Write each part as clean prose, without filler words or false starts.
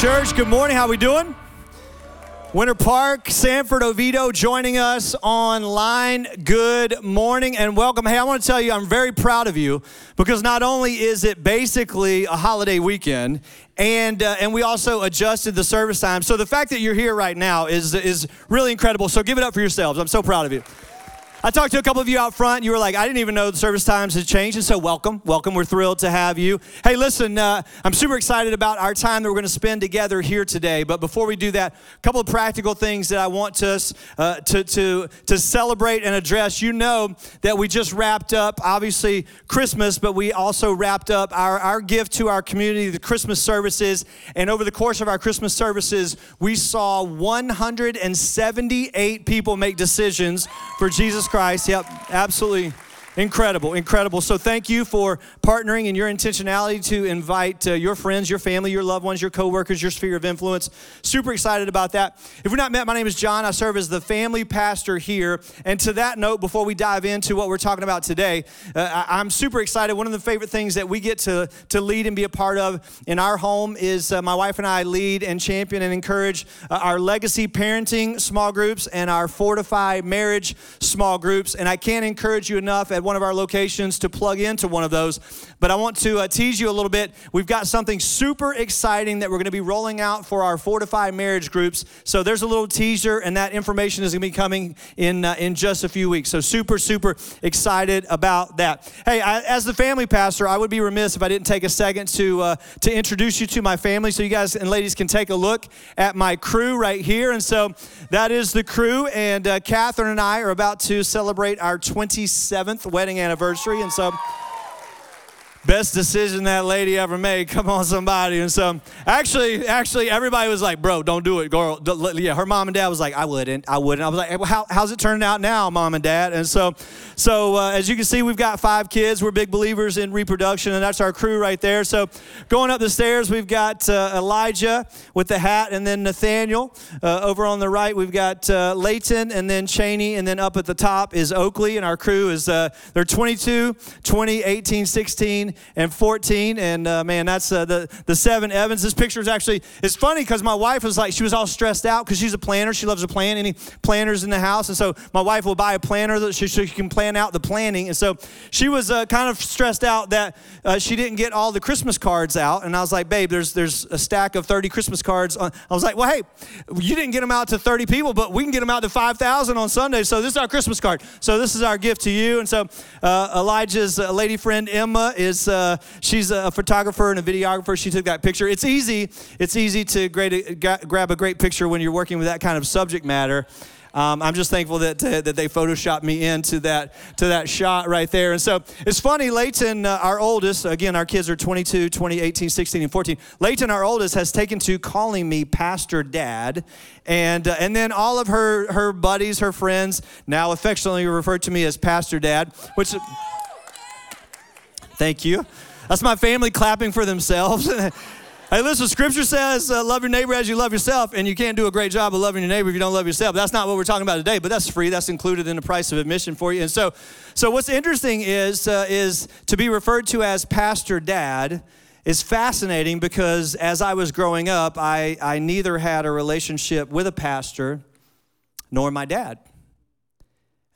Church, good morning. How we doing? Winter Park, Sanford, Oviedo joining us online. Good morning and welcome. Hey, I want to tell you I'm very proud of you because not only is it basically a holiday weekend, and we also adjusted the service time. So the fact that you're here right now is really incredible. So give it up for yourselves. I'm so proud of you. I talked to a couple of you out front, and you were like, I didn't even know the service times had changed, and so welcome. We're thrilled to have you. Hey, listen, I'm super excited about our time that we're going to spend together here today, but before we do that, a couple of practical things that I want us to celebrate and address. You know that we just wrapped up, obviously, Christmas, but we also wrapped up our gift to our community, the Christmas services, and over the course of our Christmas services, we saw 178 people make decisions for Jesus Christ. Yep, absolutely incredible. So thank you for partnering in your intentionality to invite your friends, your family, your loved ones, your coworkers, your sphere of influence. Super excited about that. If we're not met, my name is John. I serve as the family pastor here. And to that note, before we dive into what we're talking about today, I'm super excited. One of the favorite things that we get to lead and be a part of in our home is my wife and I lead and champion and encourage our legacy parenting small groups and our Fortify marriage small groups. And I can't encourage you enough at one of our locations to plug into one of those. But I want to tease you a little bit. We've got something super exciting that we're going to be rolling out for our Fortify marriage groups. So there's a little teaser, and that information is going to be coming in just a few weeks. So super excited about that. Hey, as the family pastor, I would be remiss if I didn't take a second to introduce you to my family. So you guys and ladies can take a look at my crew right here. And so that is the crew, and Catherine and I are about to celebrate our 27th wedding anniversary, and so best decision that lady ever made. Come on, somebody. And so actually everybody was like, bro, don't do it, girl. Yeah, her mom and dad was like, I wouldn't. I was like, well, how's it turning out now, mom and dad? And so as you can see, we've got 5 kids. We're big believers in reproduction, and that's our crew right there. So going up the stairs, we've got Elijah with the hat, and then Nathaniel. Over on the right, we've got Leighton, and then Cheney, and then up at the top is Oakley, and our crew is, they're 22, 20, 18, 16, and 14, and man, that's the 7 Evans. This picture is actually, it's funny because my wife was like, she was all stressed out because she's a planner. She loves to plan. Any planners in the house? And so my wife will buy a planner that so she can plan out the planning. And so she was kind of stressed out that she didn't get all the Christmas cards out. And I was like, babe, there's a stack of 30 Christmas cards. I was like, well, hey, you didn't get them out to 30 people, but we can get them out to 5,000 on Sunday. So this is our Christmas card. So this is our gift to you. And so Elijah's lady friend Emma is, she's a photographer and a videographer. She took that picture. It's easy to grab a great picture when you're working with that kind of subject matter. I'm just thankful that they photoshopped me into that shot right there. And so it's funny, Leighton, our oldest, again, our kids are 22, 20, 18, 16, and 14. Leighton, our oldest, has taken to calling me Pastor Dad. And then all of her buddies, her friends, now affectionately refer to me as Pastor Dad, which... Thank you. That's my family clapping for themselves. Hey, listen, Scripture says, love your neighbor as you love yourself, and you can't do a great job of loving your neighbor if you don't love yourself. That's not what we're talking about today, but that's free. That's included in the price of admission for you. And so what's interesting is to be referred to as Pastor Dad is fascinating because as I was growing up, I neither had a relationship with a pastor nor my dad.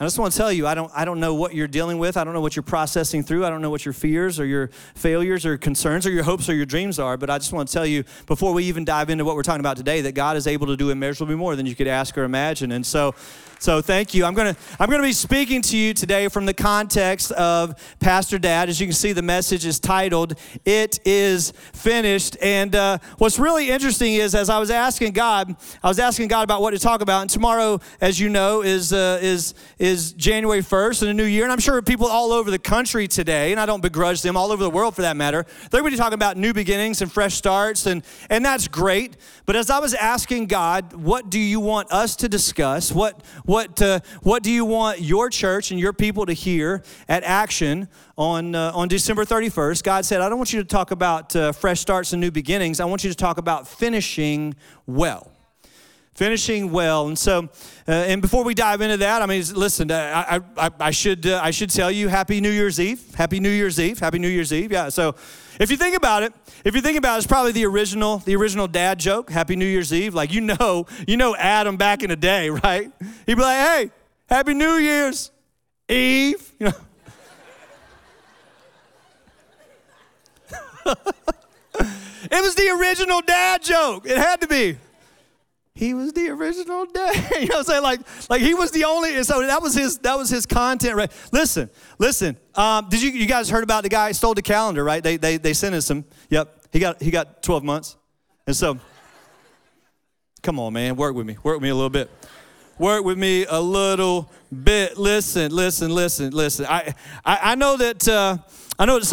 I just want to tell you, I don't know what you're dealing with. I don't know what you're processing through. I don't know what your fears or your failures or concerns or your hopes or your dreams are. But I just want to tell you, before we even dive into what we're talking about today, that God is able to do immeasurably more than you could ask or imagine. And so thank you. I'm gonna be speaking to you today from the context of Pastor Dad. As you can see, the message is titled, It Is Finished. And what's really interesting is, as I was asking God about what to talk about. And tomorrow, as you know, is January 1st in the new year, and I'm sure people all over the country today, and I don't begrudge them, all over the world for that matter, they're going to be talking about new beginnings and fresh starts, and that's great. But as I was asking God, what do you want us to discuss? What do you want your church and your people to hear at Action on December 31st? God said, I don't want you to talk about fresh starts and new beginnings. I want you to talk about finishing well. Finishing well. And so, and before we dive into that, I mean, listen, I should tell you Happy New Year's Eve. Happy New Year's Eve. Happy New Year's Eve. Yeah. So if you think about it, it's probably the original dad joke, Happy New Year's Eve. Like, you know Adam back in the day, right? He'd be like, hey, Happy New Year's Eve. You know. It was the original dad joke. It had to be. He was the original dad. You know what I'm saying? Like he was the only, and so that was his content, right? Listen. You guys heard about the guy who stole the calendar, right? They sentenced him. Yep. He got 12 months. And so, come on, man, work with me a little bit. Listen. I know that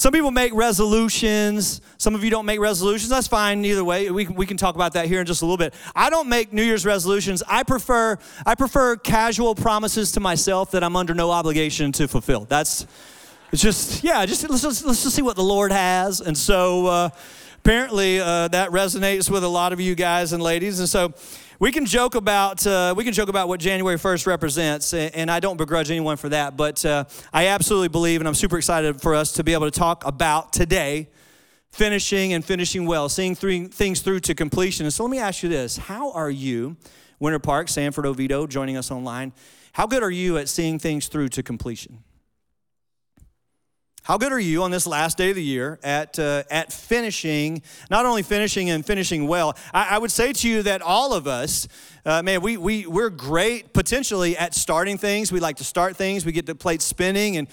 some people make resolutions. Some of you don't make resolutions. That's fine either way. We can talk about that here in just a little bit. I don't make New Year's resolutions. I prefer casual promises to myself that I'm under no obligation to fulfill. Let's just see what the Lord has. And so apparently that resonates with a lot of you guys and ladies. And so we can joke about what January 1st represents, and I don't begrudge anyone for that, but I absolutely believe, and I'm super excited for us to be able to talk about today, finishing and finishing well, seeing things through to completion. And so let me ask you this. How are you, Winter Park, Sanford, Oviedo, joining us online, how good are you at seeing things through to completion? How good are you on this last day of the year at finishing, not only finishing and finishing well? I would say to you that all of us, we're great potentially at starting things. We like to start things. We get the plate spinning,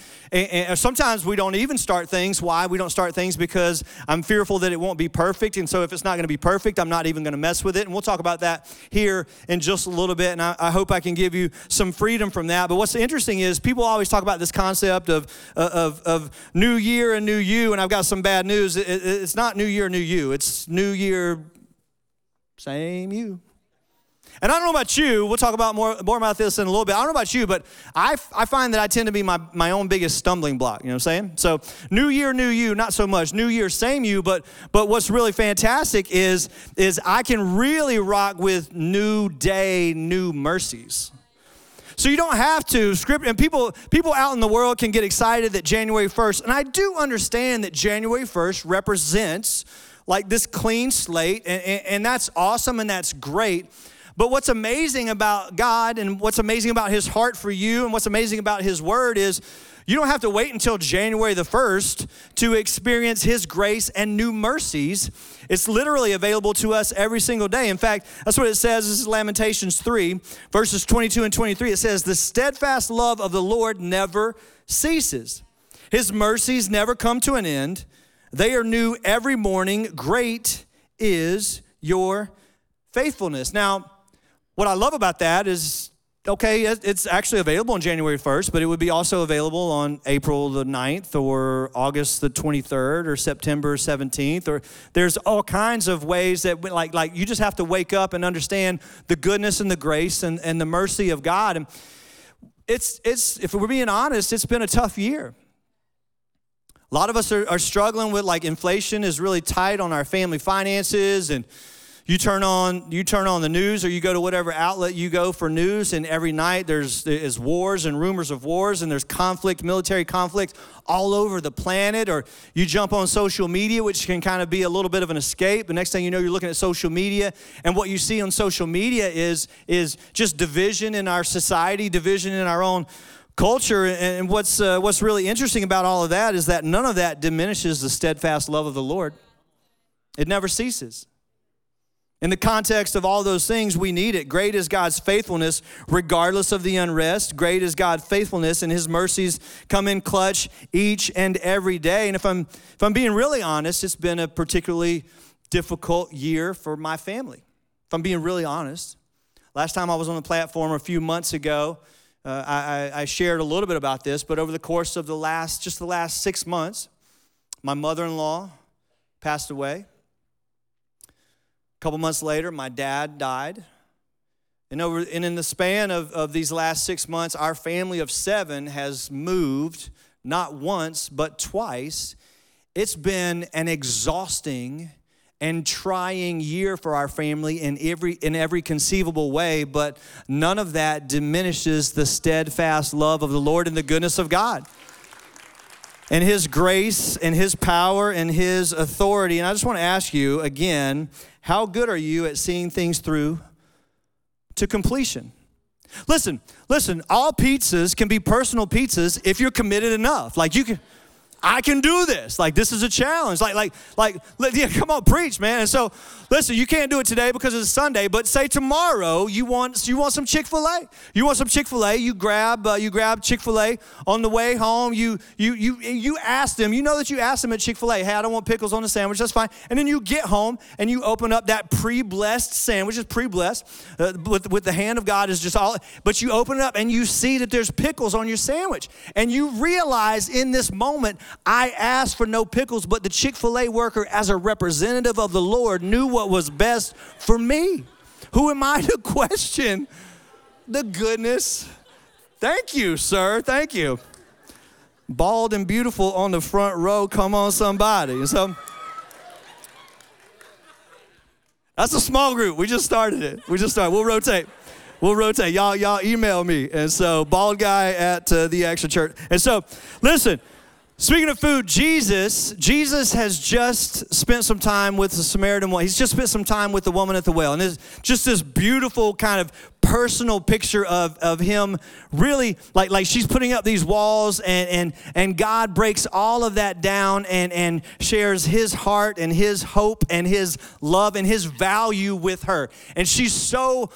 and sometimes we don't even start things. Why? We don't start things because I'm fearful that it won't be perfect, and so if it's not going to be perfect, I'm not even going to mess with it, and we'll talk about that here in just a little bit, and I hope I can give you some freedom from that. But what's interesting is people always talk about this concept of new year and new you, and I've got some bad news. It's not new year, new you. It's new year, same you. And I don't know about you. We'll talk about more about this in a little bit. I don't know about you, but I find that I tend to be my own biggest stumbling block. You know what I'm saying? So new year, new you, not so much. New year, same you, but what's really fantastic is I can really rock with new day, new mercies. So you don't have to script, and people out in the world can get excited that January 1st, and I do understand that January 1st represents like this clean slate, and that's awesome and that's great, but what's amazing about God and what's amazing about his heart for you and what's amazing about his word is you don't have to wait until January the 1st to experience his grace and new mercies. It's literally available to us every single day. In fact, that's what it says. This is Lamentations 3, verses 22 and 23. It says, the steadfast love of the Lord never ceases. His mercies never come to an end. They are new every morning. Great is your faithfulness. Now, what I love about that is, okay, it's actually available on January 1st, but it would be also available on April the 9th or August the 23rd or September 17th. Or there's all kinds of ways that like you just have to wake up and understand the goodness and the grace and the mercy of God. And it's if we're being honest, it's been a tough year. A lot of us are struggling with like inflation is really tight on our family finances, and You turn on the news, or you go to whatever outlet you go for news, and every night there's wars and rumors of wars, and there's conflict, military conflict all over the planet. Or you jump on social media, which can kind of be a little bit of an escape. The next thing you know, you're looking at social media, and what you see on social media is just division in our society, division in our own culture. And what's really interesting about all of that is that none of that diminishes the steadfast love of the Lord. It never ceases. In the context of all those things, we need it. Great is God's faithfulness, regardless of the unrest. Great is God's faithfulness, and his mercies come in clutch each and every day. And if I'm being really honest, it's been a particularly difficult year for my family. If I'm being really honest, last time I was on the platform a few months ago, I shared a little bit about this, but over the course of the last 6 months, my mother-in-law passed away. A couple months later, my dad died. And in the span of these last 6 months, our family of 7 has moved not once, but twice. It's been an exhausting and trying year for our family in every conceivable way, but none of that diminishes the steadfast love of the Lord and the goodness of God and His grace and His power and His authority. And I just want to ask you again, how good are you at seeing things through to completion? Listen, all pizzas can be personal pizzas if you're committed enough. Like I can do this. Like, this is a challenge. Yeah, come on, preach, man. And so, listen, you can't do it today because it's Sunday, but say tomorrow you want some Chick-fil-A. You want some Chick-fil-A, you grab Chick-fil-A on the way home. You ask them, you know that you asked them at Chick-fil-A, hey, I don't want pickles on the sandwich, that's fine. And then you get home and you open up that pre-blessed sandwich, it's pre-blessed, with the hand of God is just all, but you open it up and you see that there's pickles on your sandwich. And you realize in this moment, I asked for no pickles, but the Chick-fil-A worker, as a representative of the Lord, knew what was best for me. Who am I to question the goodness? Thank you, sir. Thank you. Bald and beautiful on the front row. Come on, somebody. So that's a small group. We just started it. We'll rotate. Y'all email me. And so bald guy at the Action Church. And so listen. Speaking of food, Jesus has just spent some time with the Samaritan woman. He's just spent some time with the woman at the well. And there's just this beautiful kind of personal picture of him really, like she's putting up these walls and God breaks all of that down and shares his heart and his hope and his love and his value with her. And she's so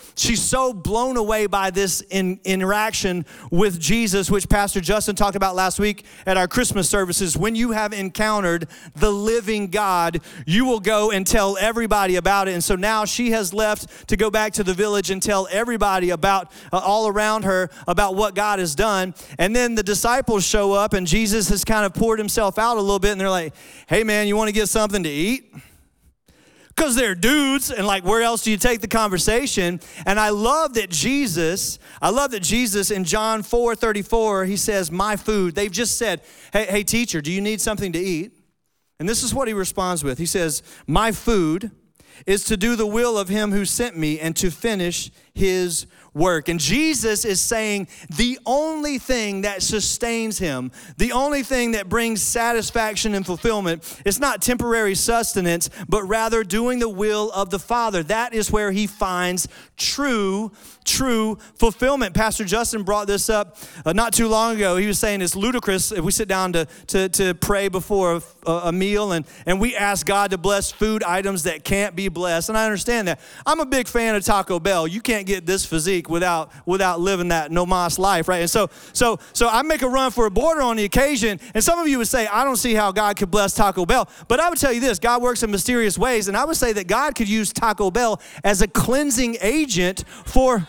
blown away by this interaction with Jesus, which Pastor Justin talked about last week at our Christmas services. When you have encountered the living God, you will go and tell everybody about it. And so now she has left to go back to the village and tell everybody about all around her about what God has done. And then the disciples show up and Jesus has kind of poured himself out a little bit. And they're like, hey, man, you want to get something to eat? Because they're dudes, and like, where else do you take the conversation? And I love that Jesus in John 4:34, he says, my food. They've just said, hey, teacher, do you need something to eat? And this is what he responds with. He says, my food is to do the will of him who sent me and to finish his work. And Jesus is saying the only thing that sustains him, the only thing that brings satisfaction and fulfillment, it's not temporary sustenance, but rather doing the will of the Father. That is where he finds true fulfillment. Pastor Justin brought this up not too long ago. He was saying it's ludicrous if we sit down to pray before a meal and we ask God to bless food items that can't be blessed. And I understand that. I'm a big fan of Taco Bell. You can't get this physique without living that no mas life, right? And so I make a run for a border on the occasion, and some of you would say, I don't see how God could bless Taco Bell. But I would tell you this, God works in mysterious ways, and I would say that God could use Taco Bell as a cleansing agent for...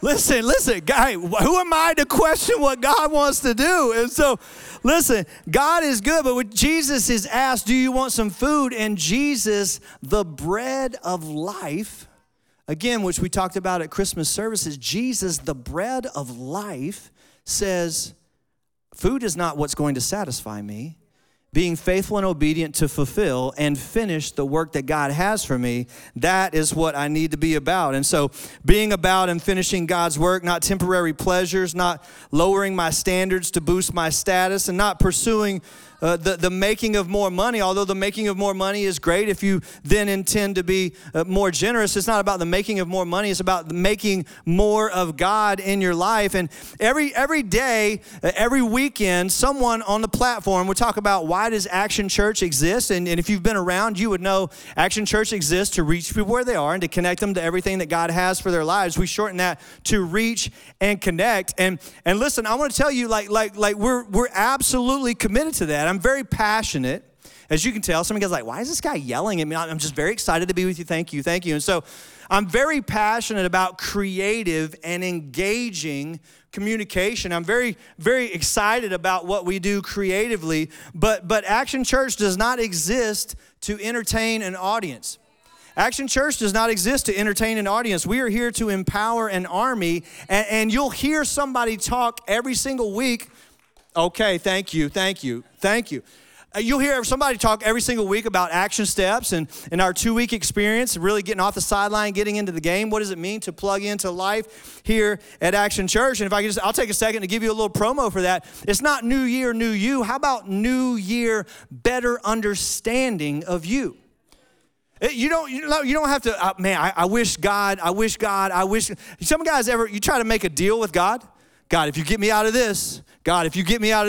Listen, guy, who am I to question what God wants to do? And so, listen, God is good, but when Jesus is asked, do you want some food? And Jesus, the bread of life, again, which we talked about at Christmas services, Jesus, the bread of life, says, food is not what's going to satisfy me. Being faithful and obedient to fulfill and finish the work that God has for me, that is what I need to be about. And so being about and finishing God's work, not temporary pleasures, not lowering my standards to boost my status, and not pursuing the making of more money, although the making of more money is great if you then intend to be more generous. It's not about the making of more money. It's about making more of God in your life. And every day, every weekend, someone on the platform will talk about why does Action Church exist. And if you've been around, you would know Action Church exists to reach people where they are and to connect them to everything that God has for their lives. We shorten that to reach and connect. And listen, I want to tell you, like we're absolutely committed to that. I'm very passionate. As you can tell, some of you guys are like, why is this guy yelling at me? I'm just very excited to be with you. Thank you. And so I'm very passionate about creative and engaging communication. I'm very, very excited about what we do creatively, but Action Church does not exist to entertain an audience. Action Church does not exist to entertain an audience. We are here to empower an army, and you'll hear somebody talk every single week. Okay, thank you. You'll hear somebody talk every single week about action steps and our 2-week experience, really getting off the sideline, getting into the game. What does it mean to plug into life here at Action Church? And if I could I'll take a second to give you a little promo for that. It's not new year, new you. How about new year, better understanding of you? You don't have to, man, I wish God. Some guys you try to make a deal with God? God, if you get me out of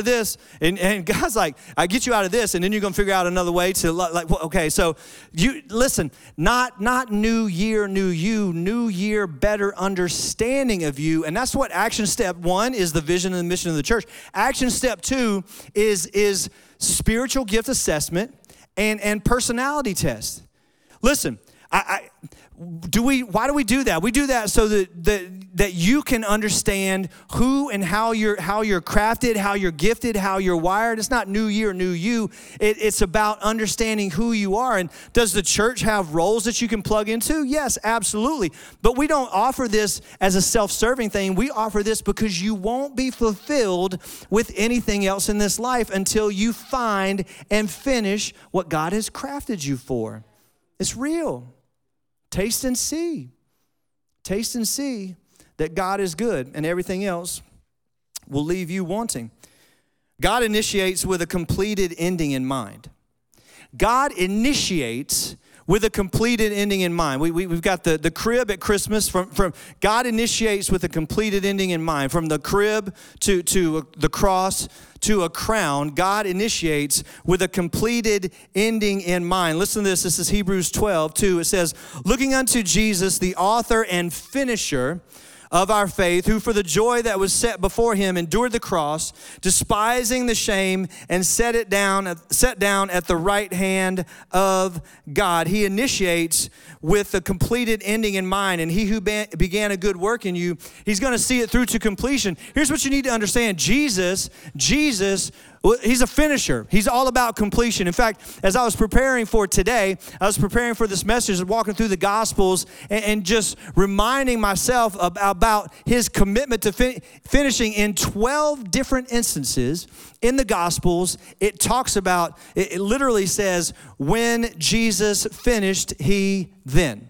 this, and God's like, I get you out of this, and then you're going to figure out another way to, like, okay, so you, listen, not new year, new you, new year, better understanding of you, and that's what action step 1 is, the vision and the mission of the church. Action step 2 is spiritual gift assessment and personality test. Listen, why do we do that? We do that so that you can understand who and how you're crafted, how you're gifted, how you're wired. It's not new year, new you. It's about understanding who you are. And does the church have roles that you can plug into? Yes, absolutely. But we don't offer this as a self-serving thing. We offer this because you won't be fulfilled with anything else in this life until you find and finish what God has crafted you for. It's real. Taste and see. Taste and see that God is good, and everything else will leave you wanting. God initiates with a completed ending in mind. God initiates with a completed ending in mind. We've got the crib at Christmas. From God initiates with a completed ending in mind. From the crib to the cross to a crown, God initiates with a completed ending in mind. Listen to this. This is Hebrews 12:2. It says, looking unto Jesus, the author and finisher of our faith, who for the joy that was set before him endured the cross, despising the shame, and sat down at the right hand of God. He initiates with a completed ending in mind, and he who began a good work in you, he's going to see it through to completion. Here's what you need to understand. Jesus, he's a finisher. He's all about completion. In fact, as I was preparing for today, I was preparing for this message and walking through the Gospels and just reminding myself about his commitment to finishing. In 12 different instances in the Gospels, it talks about, it literally says, when Jesus finished, he then.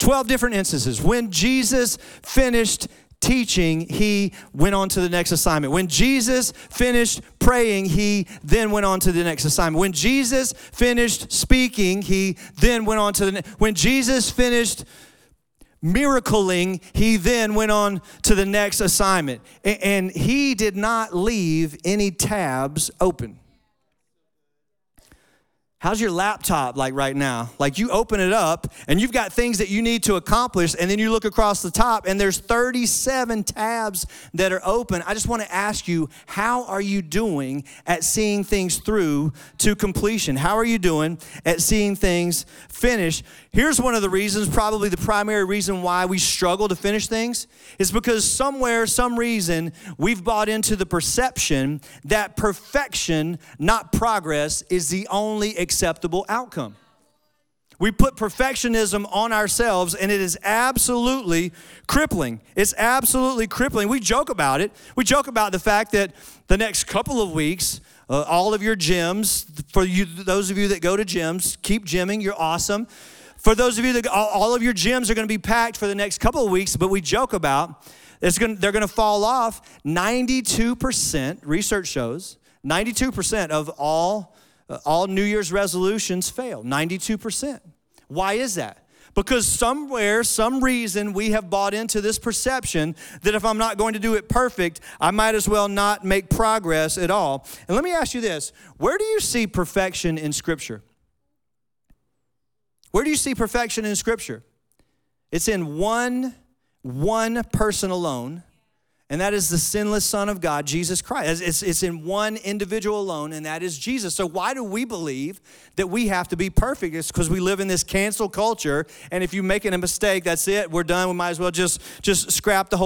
12 different instances. When Jesus finished teaching, he went on to the next assignment. When Jesus finished praying, he then went on to the next assignment. When Jesus finished speaking, he then went on to the next. When Jesus finished miracling, he then went on to the next assignment. And he did not leave any tabs open. How's your laptop like right now? Like you open it up and you've got things that you need to accomplish, and then you look across the top and there's 37 tabs that are open. I just want to ask you, how are you doing at seeing things through to completion? How are you doing at seeing things finish? Here's one of the reasons, probably the primary reason why we struggle to finish things is because somewhere, some reason, we've bought into the perception that perfection, not progress, is the only acceptable outcome. We put perfectionism on ourselves, and it is absolutely crippling. It's absolutely crippling. We joke about it. We joke about the fact that the next couple of weeks, all of your gyms, for you, those of you that go to gyms, keep gymming, you're awesome. For those of you that all of your gyms are going to be packed for the next couple of weeks, but we joke about they're going to fall off. 92%, research shows, 92% of all New Year's resolutions fail, 92%. Why is that? Because somewhere, some reason, we have bought into this perception that if I'm not going to do it perfect, I might as well not make progress at all. And let me ask you this. Where do you see perfection in Scripture? Where do you see perfection in Scripture? It's in one person alone, and that is the sinless Son of God, Jesus Christ. It's in one individual alone, and that is Jesus. So why do we believe that we have to be perfect? It's because we live in this cancel culture, and if you're making a mistake, that's it. We're done. We might as well just scrap the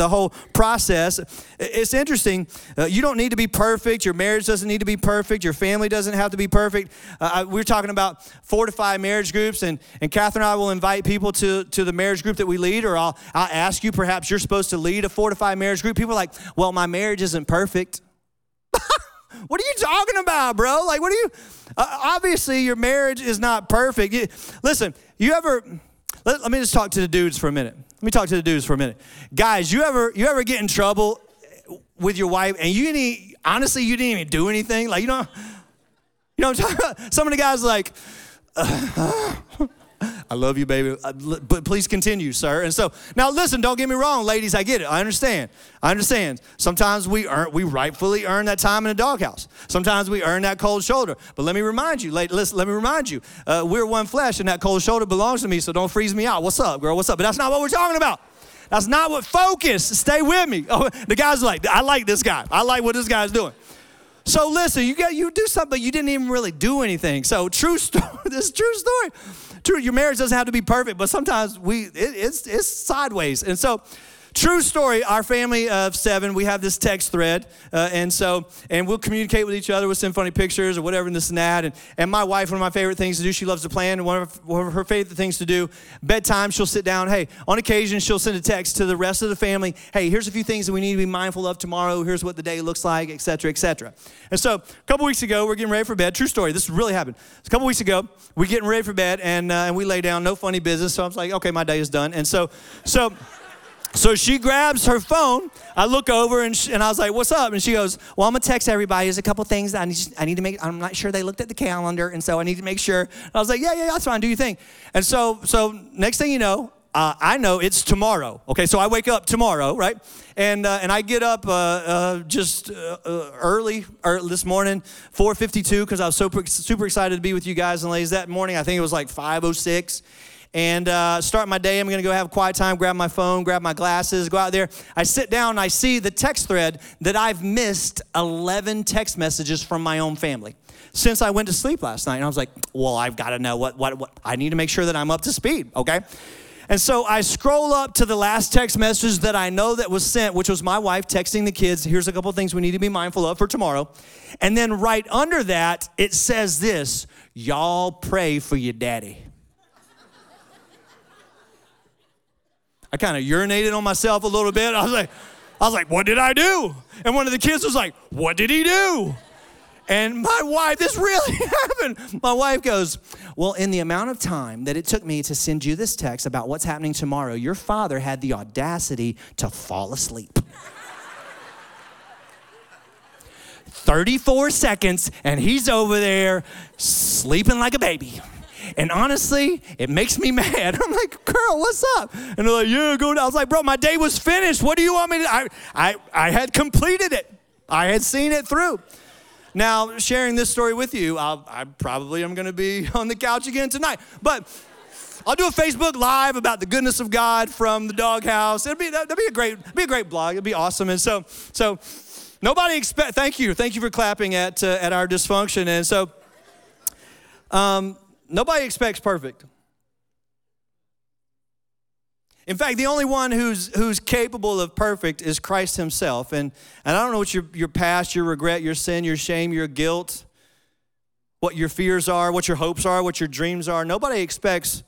whole process. It's interesting. You don't need to be perfect. Your marriage doesn't need to be perfect. Your family doesn't have to be perfect. We're talking about Fortify marriage groups, and Catherine and I will invite people to the marriage group that we lead, or I'll ask you, perhaps you're supposed to lead a Fortify marriage group. People are like, well, my marriage isn't perfect. What are you talking about, bro? Like, what are you? Obviously, your marriage is not perfect. Listen, you ever, let me just talk to the dudes for a minute. Let me talk to the dudes for a minute. Guys, you ever get in trouble with your wife and you didn't even do anything? Like, you know what I'm talking about? Some of the guys are like, I love you, baby, but please continue, sir. And so, now listen, don't get me wrong, ladies, I get it. I understand. Sometimes we rightfully earn that time in the doghouse. Sometimes we earn that cold shoulder. But let me remind you, we're one flesh, and that cold shoulder belongs to me, so don't freeze me out. What's up, girl? What's up? But that's not what we're talking about. That's not what focus. Stay with me. Oh, the guys are like, I like this guy. I like what this guy's doing. So listen, you do something, you didn't even really do anything. So true story, this is true story. True, your marriage doesn't have to be perfect, but sometimes it's sideways. And so, true story, our family of seven, we have this text thread, and we'll communicate with each other. We'll send funny pictures or whatever and this and that. And my wife, one of my favorite things to do, she loves to plan, and one of her favorite things to do, bedtime, she'll sit down. Hey, on occasion, she'll send a text to the rest of the family. Hey, here's a few things that we need to be mindful of tomorrow. Here's what the day looks like, et cetera, et cetera. And so, a couple weeks ago, we're getting ready for bed. True story, this really happened. A couple weeks ago, we're getting ready for bed, and we lay down, no funny business. So I was like, okay, my day is done. And so she grabs her phone. I look over and I was like, what's up? And she goes, well, I'm gonna text everybody. There's a couple things that I need to make. I'm not sure they looked at the calendar. And so I need to make sure. And I was like, yeah, that's fine. Do your thing. And so next thing you know, I know it's tomorrow. Okay. So I wake up tomorrow. Right. And I get up early or this morning, 4:52. Cause I was super, super excited to be with you guys and ladies that morning. I think it was like 5:06. And start my day. I'm going to go have a quiet time, grab my phone, grab my glasses, go out there. I sit down, and I see the text thread that I've missed 11 text messages from my own family since I went to sleep last night. And I was like, well, I've got to know what I need to make sure that I'm up to speed, okay? And so I scroll up to the last text message that I know that was sent, which was my wife texting the kids, here's a couple things we need to be mindful of for tomorrow. And then right under that, it says this, y'all pray for your daddy. I kind of urinated on myself a little bit. I was like, what did I do? And one of the kids was like, what did he do? And my wife, this really happened. My wife goes, well, in the amount of time that it took me to send you this text about what's happening tomorrow, your father had the audacity to fall asleep. 34 seconds, and he's over there sleeping like a baby. And honestly, it makes me mad. I'm like, girl, what's up? And they're like, yeah, go down. I was like, bro, my day was finished. What do you want me to do? I had completed it. I had seen it through. Now, sharing this story with you, I probably am going to be on the couch again tonight. But I'll do a Facebook Live about the goodness of God from the doghouse. That'd be a great blog. It'd be awesome. And so nobody expect. Thank you for clapping at our dysfunction. And so. Nobody expects perfect. In fact, the only one who's capable of perfect is Christ himself. And I don't know what your past, your regret, your sin, your shame, your guilt, what your fears are, what your hopes are, what your dreams are. Nobody expects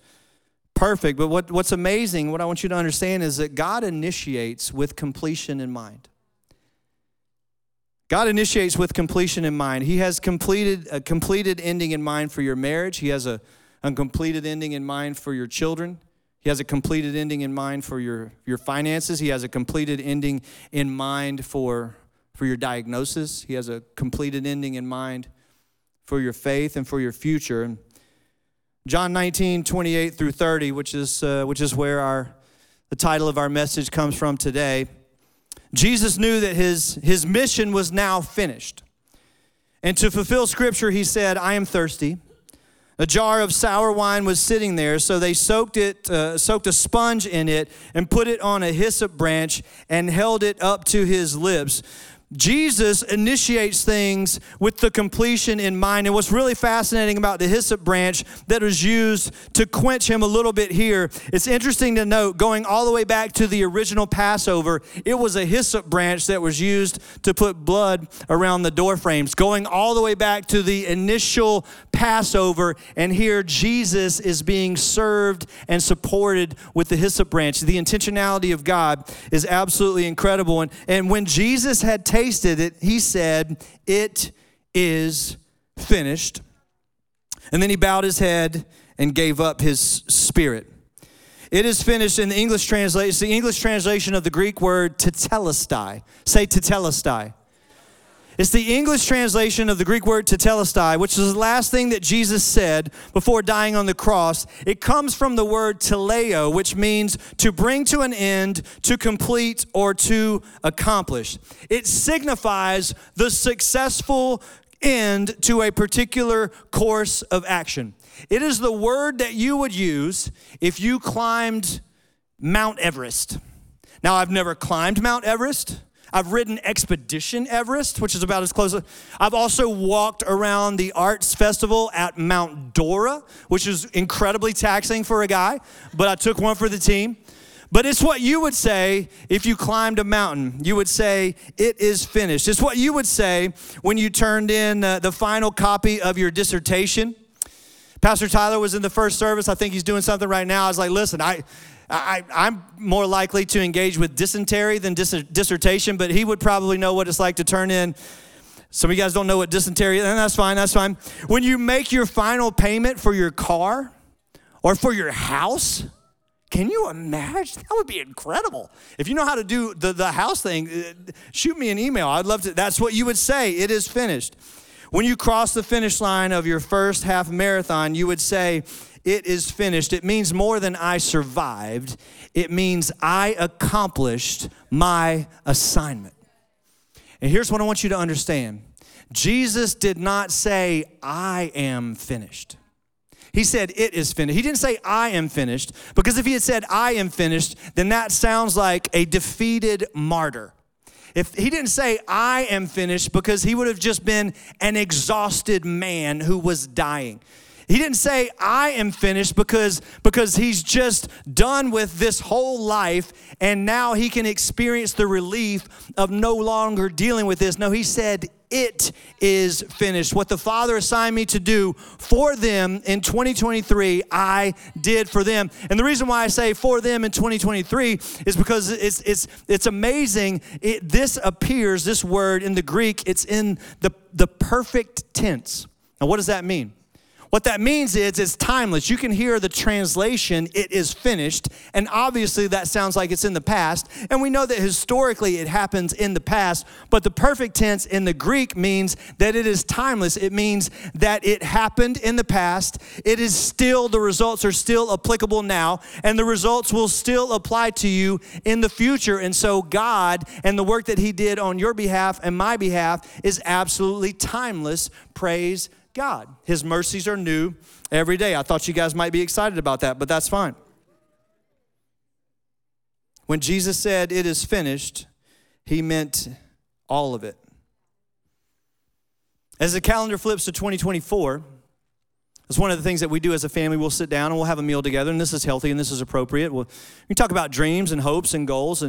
perfect. But what's amazing, what I want you to understand is that God initiates with completion in mind. God initiates with completion in mind. He has a completed ending in mind for your marriage. He has a completed ending in mind for your children. He has a completed ending in mind for your finances. He has a completed ending in mind for your diagnosis. He has a completed ending in mind for your faith and for your future. And John 19:28-30, which is where the title of our message comes from today. Jesus knew that his mission was now finished. And to fulfill Scripture, he said, I am thirsty. A jar of sour wine was sitting there, so they soaked a sponge in it and put it on a hyssop branch and held it up to his lips. Jesus initiates things with the completion in mind. And what's really fascinating about the hyssop branch that was used to quench him a little bit here, it's interesting to note, going all the way back to the original Passover, it was a hyssop branch that was used to put blood around the door frames. Going all the way back to the initial Passover, and here Jesus is being served and supported with the hyssop branch. The intentionality of God is absolutely incredible. And when Jesus had taken tasted it, he said, "It is finished." And then he bowed his head and gave up his spirit. It is finished in the English translation. It's the English translation of the Greek word tetelestai. Say tetelestai. It's the English translation of the Greek word tetelestai, which is the last thing that Jesus said before dying on the cross. It comes from the word teleo, which means to bring to an end, to complete, or to accomplish. It signifies the successful end to a particular course of action. It is the word that you would use if you climbed Mount Everest. Now, I've never climbed Mount Everest. I've ridden Expedition Everest, which is about as close. I've also walked around the arts festival at Mount Dora, which is incredibly taxing for a guy, but I took one for the team. But it's what you would say if you climbed a mountain. You would say, "It is finished." It's what you would say when you turned in the final copy of your dissertation. Pastor Tyler was in the first service. I think he's doing something right now. I was like, listen, I'm more likely to engage with dysentery than dissertation, but he would probably know what it's like to turn in. Some of you guys don't know what dysentery is, and that's fine. When you make your final payment for your car or for your house, can you imagine? That would be incredible. If you know how to do the house thing, shoot me an email. I'd love to. That's what you would say. It is finished. When you cross the finish line of your first half marathon, you would say, "It is finished." It means more than I survived. It means I accomplished my assignment. And here's what I want you to understand. Jesus did not say, "I am finished." He said, "It is finished." He didn't say, "I am finished," because if he had said, "I am finished," then that sounds like a defeated martyr. If he didn't say, "I am finished," because he would have just been an exhausted man who was dying. He didn't say, "I am finished," because he's just done with this whole life, and now he can experience the relief of no longer dealing with this. No, he said, "It is finished." What the Father assigned me to do for them in 2023, I did for them. And the reason why I say for them in 2023 is because it's amazing. This appears, this word in the Greek, it's in the perfect tense. Now, what does that mean? What that means is it's timeless. You can hear the translation, "It is finished," and obviously that sounds like it's in the past, and we know that historically it happens in the past, but the perfect tense in the Greek means that it is timeless. It means that it happened in the past. It is still, the results are still applicable now, and the results will still apply to you in the future, and so God and the work that he did on your behalf and my behalf is absolutely timeless. Praise God. His mercies are new every day. I thought you guys might be excited about that, but that's fine. When Jesus said, "It is finished," he meant all of it. As the calendar flips to 2024, it's one of the things that we do as a family. We'll sit down and we'll have a meal together, and this is healthy and this is appropriate. We talk about dreams and hopes and goals,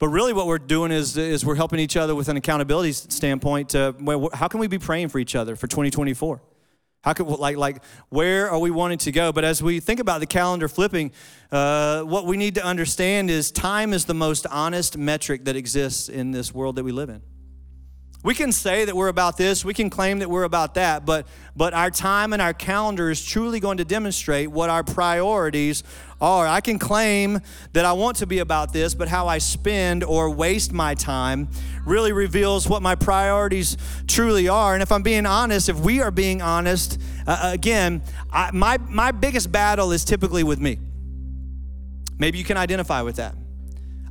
but really what we're doing is we're helping each other with an accountability standpoint. How can we be praying for each other for 2024? How could where are we wanting to go? But as we think about the calendar flipping, what we need to understand is time is the most honest metric that exists in this world that we live in. We can say that we're about this, we can claim that we're about that, but our time and our calendar is truly going to demonstrate what our priorities are. I can claim that I want to be about this, but how I spend or waste my time really reveals what my priorities truly are. And if I'm being honest, if we are being honest, again, my biggest battle is typically with me. Maybe you can identify with that.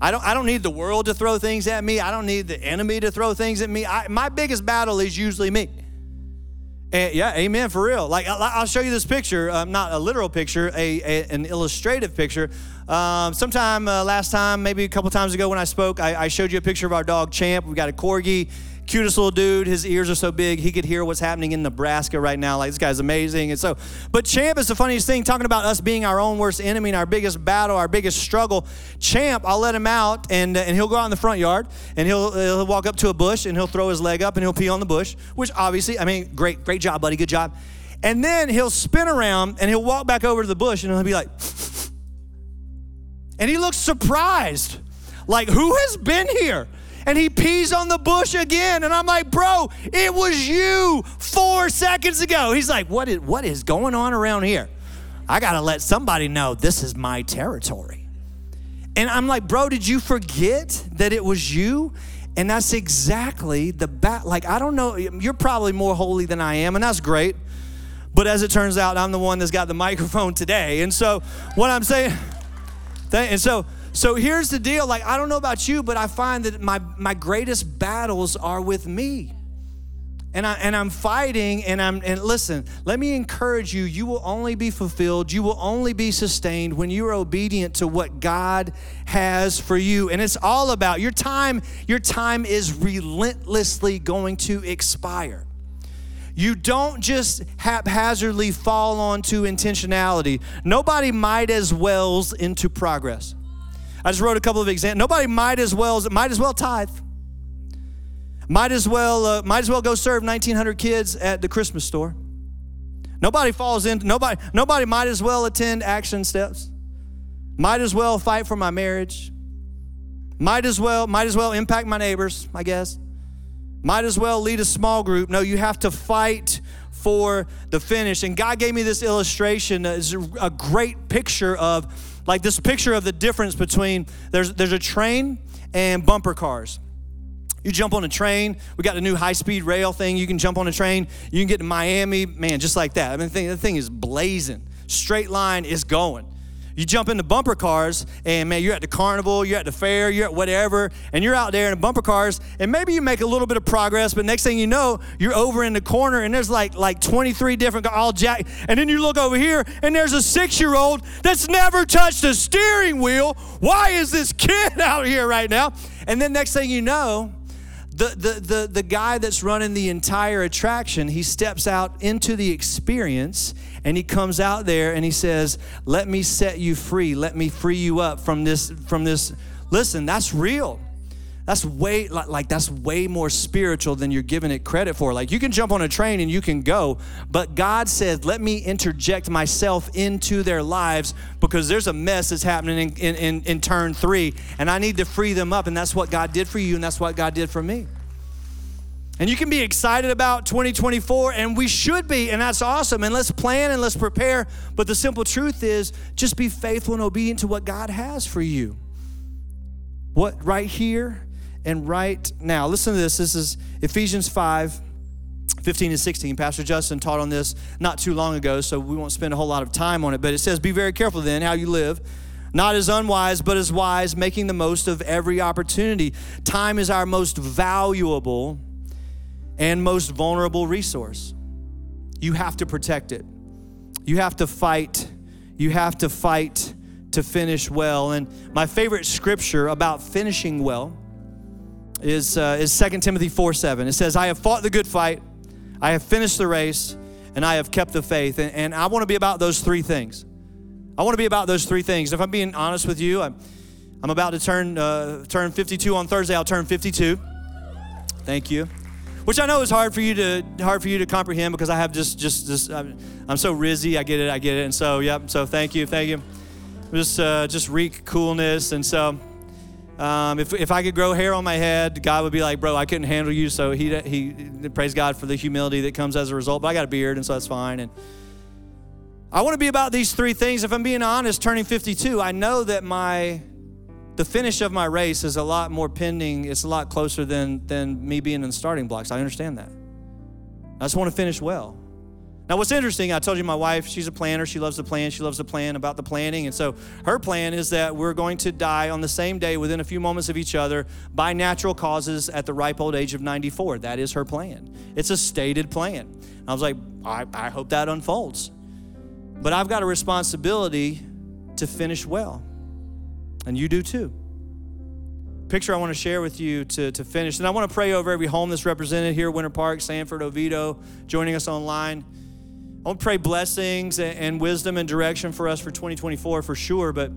I don't need the world to throw things at me. I don't need the enemy to throw things at me. My biggest battle is usually me. And yeah, amen, for real. I'll show you this picture, not a literal picture, an illustrative picture. Last time, maybe a couple times ago when I spoke, I showed you a picture of our dog, Champ. We got a corgi, cutest little dude. His ears are so big, he could hear what's happening in Nebraska right now. This guy's amazing. But Champ is the funniest thing, talking about us being our own worst enemy and our biggest battle, our biggest struggle. Champ, I'll let him out, and he'll go out in the front yard, and he'll walk up to a bush, and he'll throw his leg up, and he'll pee on the bush, which obviously, great job, buddy, good job. And then he'll spin around, and he'll walk back over to the bush, and he'll be like... And he looks surprised, who has been here? and he pees on the bush again. And I'm like, bro, it was you 4 seconds ago. He's like, what is going on around here? I got to let somebody know this is my territory. And I'm like, bro, did you forget that it was you? And that's exactly the bat. Like, I don't know. You're probably more holy than I am, and that's great. But as it turns out, I'm the one that's got the microphone today. And so what I'm saying, and so here's the deal. Like, I don't know about you, but I find that my greatest battles are with me. And I'm fighting, and listen, let me encourage you, you will only be fulfilled, you will only be sustained when you are obedient to what God has for you. And it's all about your time is relentlessly going to expire. You don't just haphazardly fall onto intentionality. Nobody might as wells into progress. I just wrote a couple of examples. Nobody might as well tithe. Might as well go serve 1,900 kids at the Christmas store. Nobody might as well attend Action Steps. Might as well fight for my marriage. Might as well impact my neighbors, I guess. Might as well lead a small group. No, you have to fight for the finish. And God gave me this illustration. It's a great picture of, like this picture of the difference between, there's a train and bumper cars. You jump on a train. We got the new high-speed rail thing. You can jump on a train. You can get to Miami, man, just like that. I mean, the thing is blazing. Straight line is going. You jump into bumper cars, and, man, you're at the carnival, you're at the fair, you're at whatever, and you're out there in the bumper cars, and maybe you make a little bit of progress, but next thing you know, you're over in the corner, and there's like 23 different, all jacked, and then you look over here, and there's a 6-year-old that's never touched a steering wheel. Why is this kid out here right now? And then next thing you know, the guy that's running the entire attraction, he steps out into the experience, and he comes out there and he says, let me set you free. Let me free you up from this. Listen, that's real. That's way, that's way more spiritual than you're giving it credit for. Like, you can jump on a train and you can go, but God says, let me interject myself into their lives because there's a mess that's happening in turn 3, and I need to free them up, and that's what God did for you, and that's what God did for me. And you can be excited about 2024, and we should be, and that's awesome, and let's plan and let's prepare, but the simple truth is just be faithful and obedient to what God has for you. What right here? And right now, listen to this. This is Ephesians 5:15-16. Pastor Justin taught on this not too long ago, so we won't spend a whole lot of time on it. But it says, be very careful then how you live, not as unwise, but as wise, making the most of every opportunity. Time is our most valuable and most vulnerable resource. You have to protect it. You have to fight. You have to fight to finish well. And my favorite scripture about finishing well is 2 Timothy 4:7. It says, I have fought the good fight, I have finished the race, and I have kept the faith. And I want to be about those three things. I want to be about those three things. If I'm being honest with you, I'm about to turn 52 on Thursday. I'll turn 52. Thank you. Which I know is hard for you to comprehend because I have just I'm so rizzy. I get it. And so, yep. So thank you. Just reek coolness. And so, if I could grow hair on my head, God would be like, bro, I couldn't handle you. So he praise God for the humility that comes as a result. But I got a beard, and so that's fine. And I want to be about these three things. If I'm being honest, turning 52, I know that the finish of my race is a lot more pending. It's a lot closer than me being in the starting blocks. I understand that. I just want to finish well. Now, what's interesting, I told you my wife, she's a planner. She loves to plan. She loves to plan about the planning. And so her plan is that we're going to die on the same day within a few moments of each other by natural causes at the ripe old age of 94. That is her plan. It's a stated plan. I was like, I hope that unfolds. But I've got a responsibility to finish well. And you do too. Picture I want to share with you to finish. And I want to pray over every home that's represented here, Winter Park, Sanford, Oviedo, joining us online. I want to pray blessings and wisdom and direction for us for 2024 for sure, but I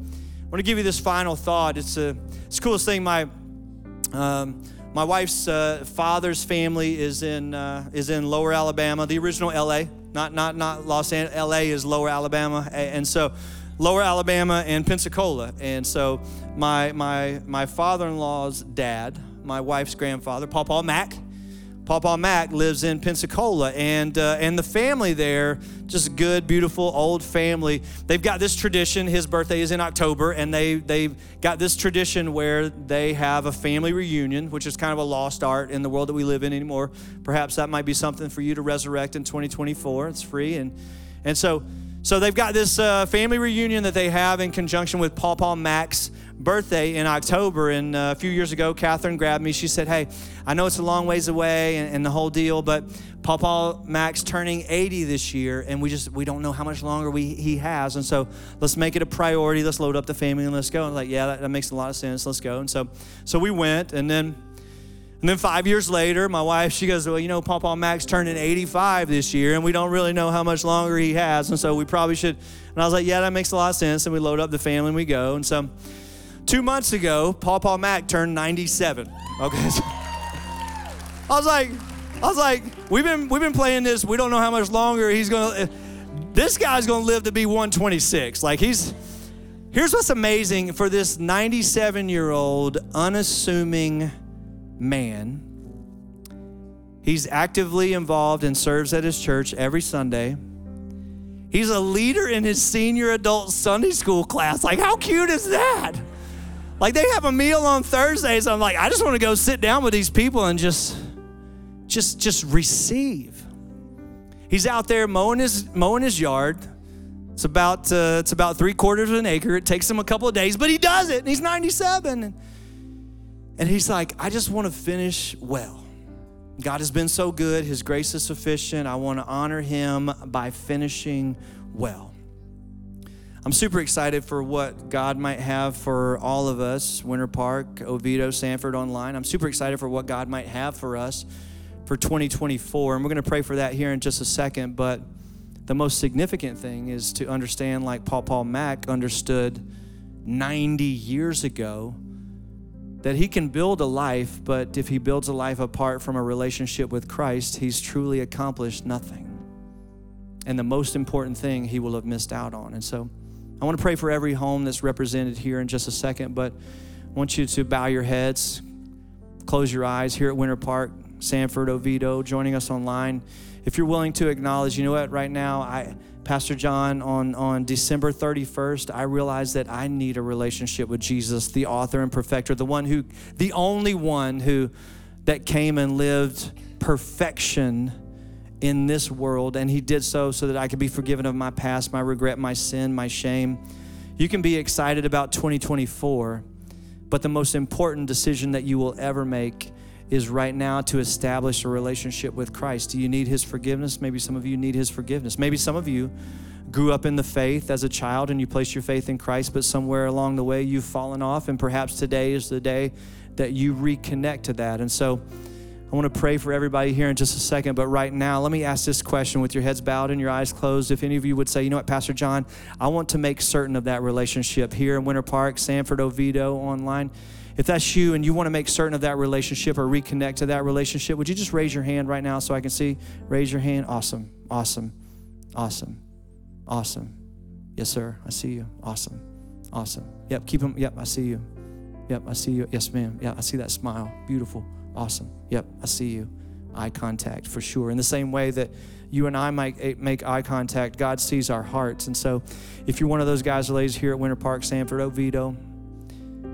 want to give you this final thought. It's the coolest thing. My wife's father's family is in Lower Alabama, the original LA, not Los Angeles. LA is Lower Alabama, and so Lower Alabama and Pensacola. And so my father-in-law's dad, my wife's grandfather, Paw Paw Mac. Paw Paw Mac lives in Pensacola, and the family there, just good, beautiful, old family. They've got this tradition. His birthday is in October, and they've got this tradition where they have a family reunion, which is kind of a lost art in the world that we live in anymore. Perhaps that might be something for you to resurrect in 2024. It's free, and so they've got this family reunion that they have in conjunction with Paw Paw Mac's birthday in October. And a few years ago, Catherine grabbed me. She said, hey, I know it's a long ways away and the whole deal, but Paw Paw Mac's turning 80 this year, and we don't know how much longer he has. And so let's make it a priority. Let's load up the family and let's go. And I was like, yeah, that makes a lot of sense. Let's go. And so we went, and then 5 years later, my wife, she goes, well, you know, Paw Paw Mac's turning 85 this year, and we don't really know how much longer he has, and so we probably should. And I was like, yeah, that makes a lot of sense. And we load up the family and we go. And so 2 months ago, Paw Paw Mac turned 97. Okay. So I was like, we've been playing this. We don't know how much longer this guy's gonna live to be 126. Like here's what's amazing for this 97-year-old unassuming man. He's actively involved and serves at his church every Sunday. He's a leader in his senior adult Sunday school class. Like, how cute is that? Like, they have a meal on Thursdays. I'm like, I just want to go sit down with these people and just receive. He's out there mowing his yard. It's about 3/4 of an acre. It takes him a couple of days, but he does it. And he's 97. And he's like, I just want to finish well. God has been so good. His grace is sufficient. I want to honor him by finishing well. I'm super excited for what God might have for all of us, Winter Park, Oviedo, Sanford Online. I'm super excited for what God might have for us for 2024. And we're going to pray for that here in just a second. But the most significant thing is to understand, like Paw Paw Mac understood 90 years ago, that he can build a life, but if he builds a life apart from a relationship with Christ, he's truly accomplished nothing. And the most important thing he will have missed out on. And so I want to pray for every home that's represented here in just a second, but I want you to bow your heads, close your eyes here at Winter Park, Sanford, Oviedo, joining us online. If you're willing to acknowledge, you know what, right now, Pastor John, on December 31st, I realized that I need a relationship with Jesus, the author and perfecter, the only one that came and lived perfection in this world. And he did so that I could be forgiven of my past, my regret, my sin, my shame. You can be excited about 2024, but the most important decision that you will ever make is right now to establish a relationship with Christ. Do you need his forgiveness? Maybe some of you need his forgiveness. Maybe some of you grew up in the faith as a child and you placed your faith in Christ, but somewhere along the way you've fallen off, and perhaps today is the day that you reconnect to that. And so I want to pray for everybody here in just a second, but right now let me ask this question with your heads bowed and your eyes closed. If any of you would say, you know what, Pastor John, I want to make certain of that relationship here in Winter Park, Sanford, Oviedo, online. If that's you and you want to make certain of that relationship or reconnect to that relationship, would you just raise your hand right now so I can see? Raise your hand. Awesome. Awesome. Awesome. Awesome. Yes, sir. I see you. Awesome. Awesome. Yep. Keep them. Yep. I see you. Yep. I see you. Yes, ma'am. Yeah. I see that smile. Beautiful. Awesome. Yep. I see you. Eye contact for sure. In the same way that you and I might make eye contact, God sees our hearts. And so if you're one of those guys or ladies here at Winter Park, Sanford, Oviedo,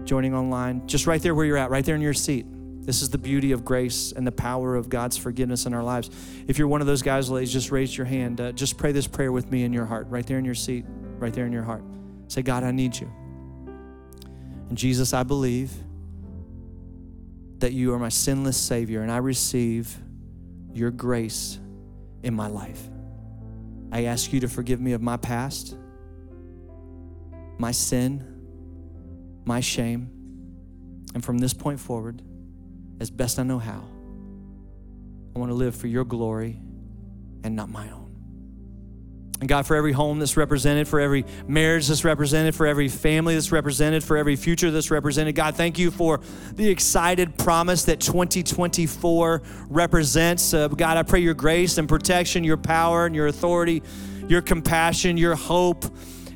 joining online, just right there where you're at, right there in your seat. This is the beauty of grace and the power of God's forgiveness in our lives. If you're one of those guys, ladies, just raise your hand. Just pray this prayer with me in your heart, right there in your seat, right there in your heart. Say, God, I need you. And Jesus, I believe that you are my sinless Savior, and I receive your grace in my life. I ask you to forgive me of my past, my sin, my shame, and from this point forward, as best I know how, I want to live for your glory and not my own. And God, for every home that's represented, for every marriage that's represented, for every family that's represented, for every future that's represented, God, thank you for the excited promise that 2024 represents. God, I pray your grace and protection, your power and your authority, your compassion, your hope,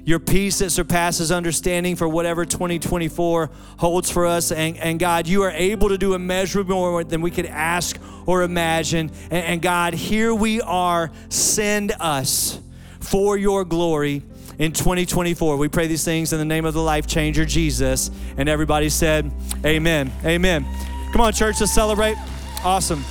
your peace that surpasses understanding for whatever 2024 holds for us. And God, you are able to do immeasurably more than we could ask or imagine. And God, here we are. Send us for your glory in 2024. We pray these things in the name of the life changer, Jesus. And everybody said, amen. Amen. Come on, church, let's celebrate. Awesome.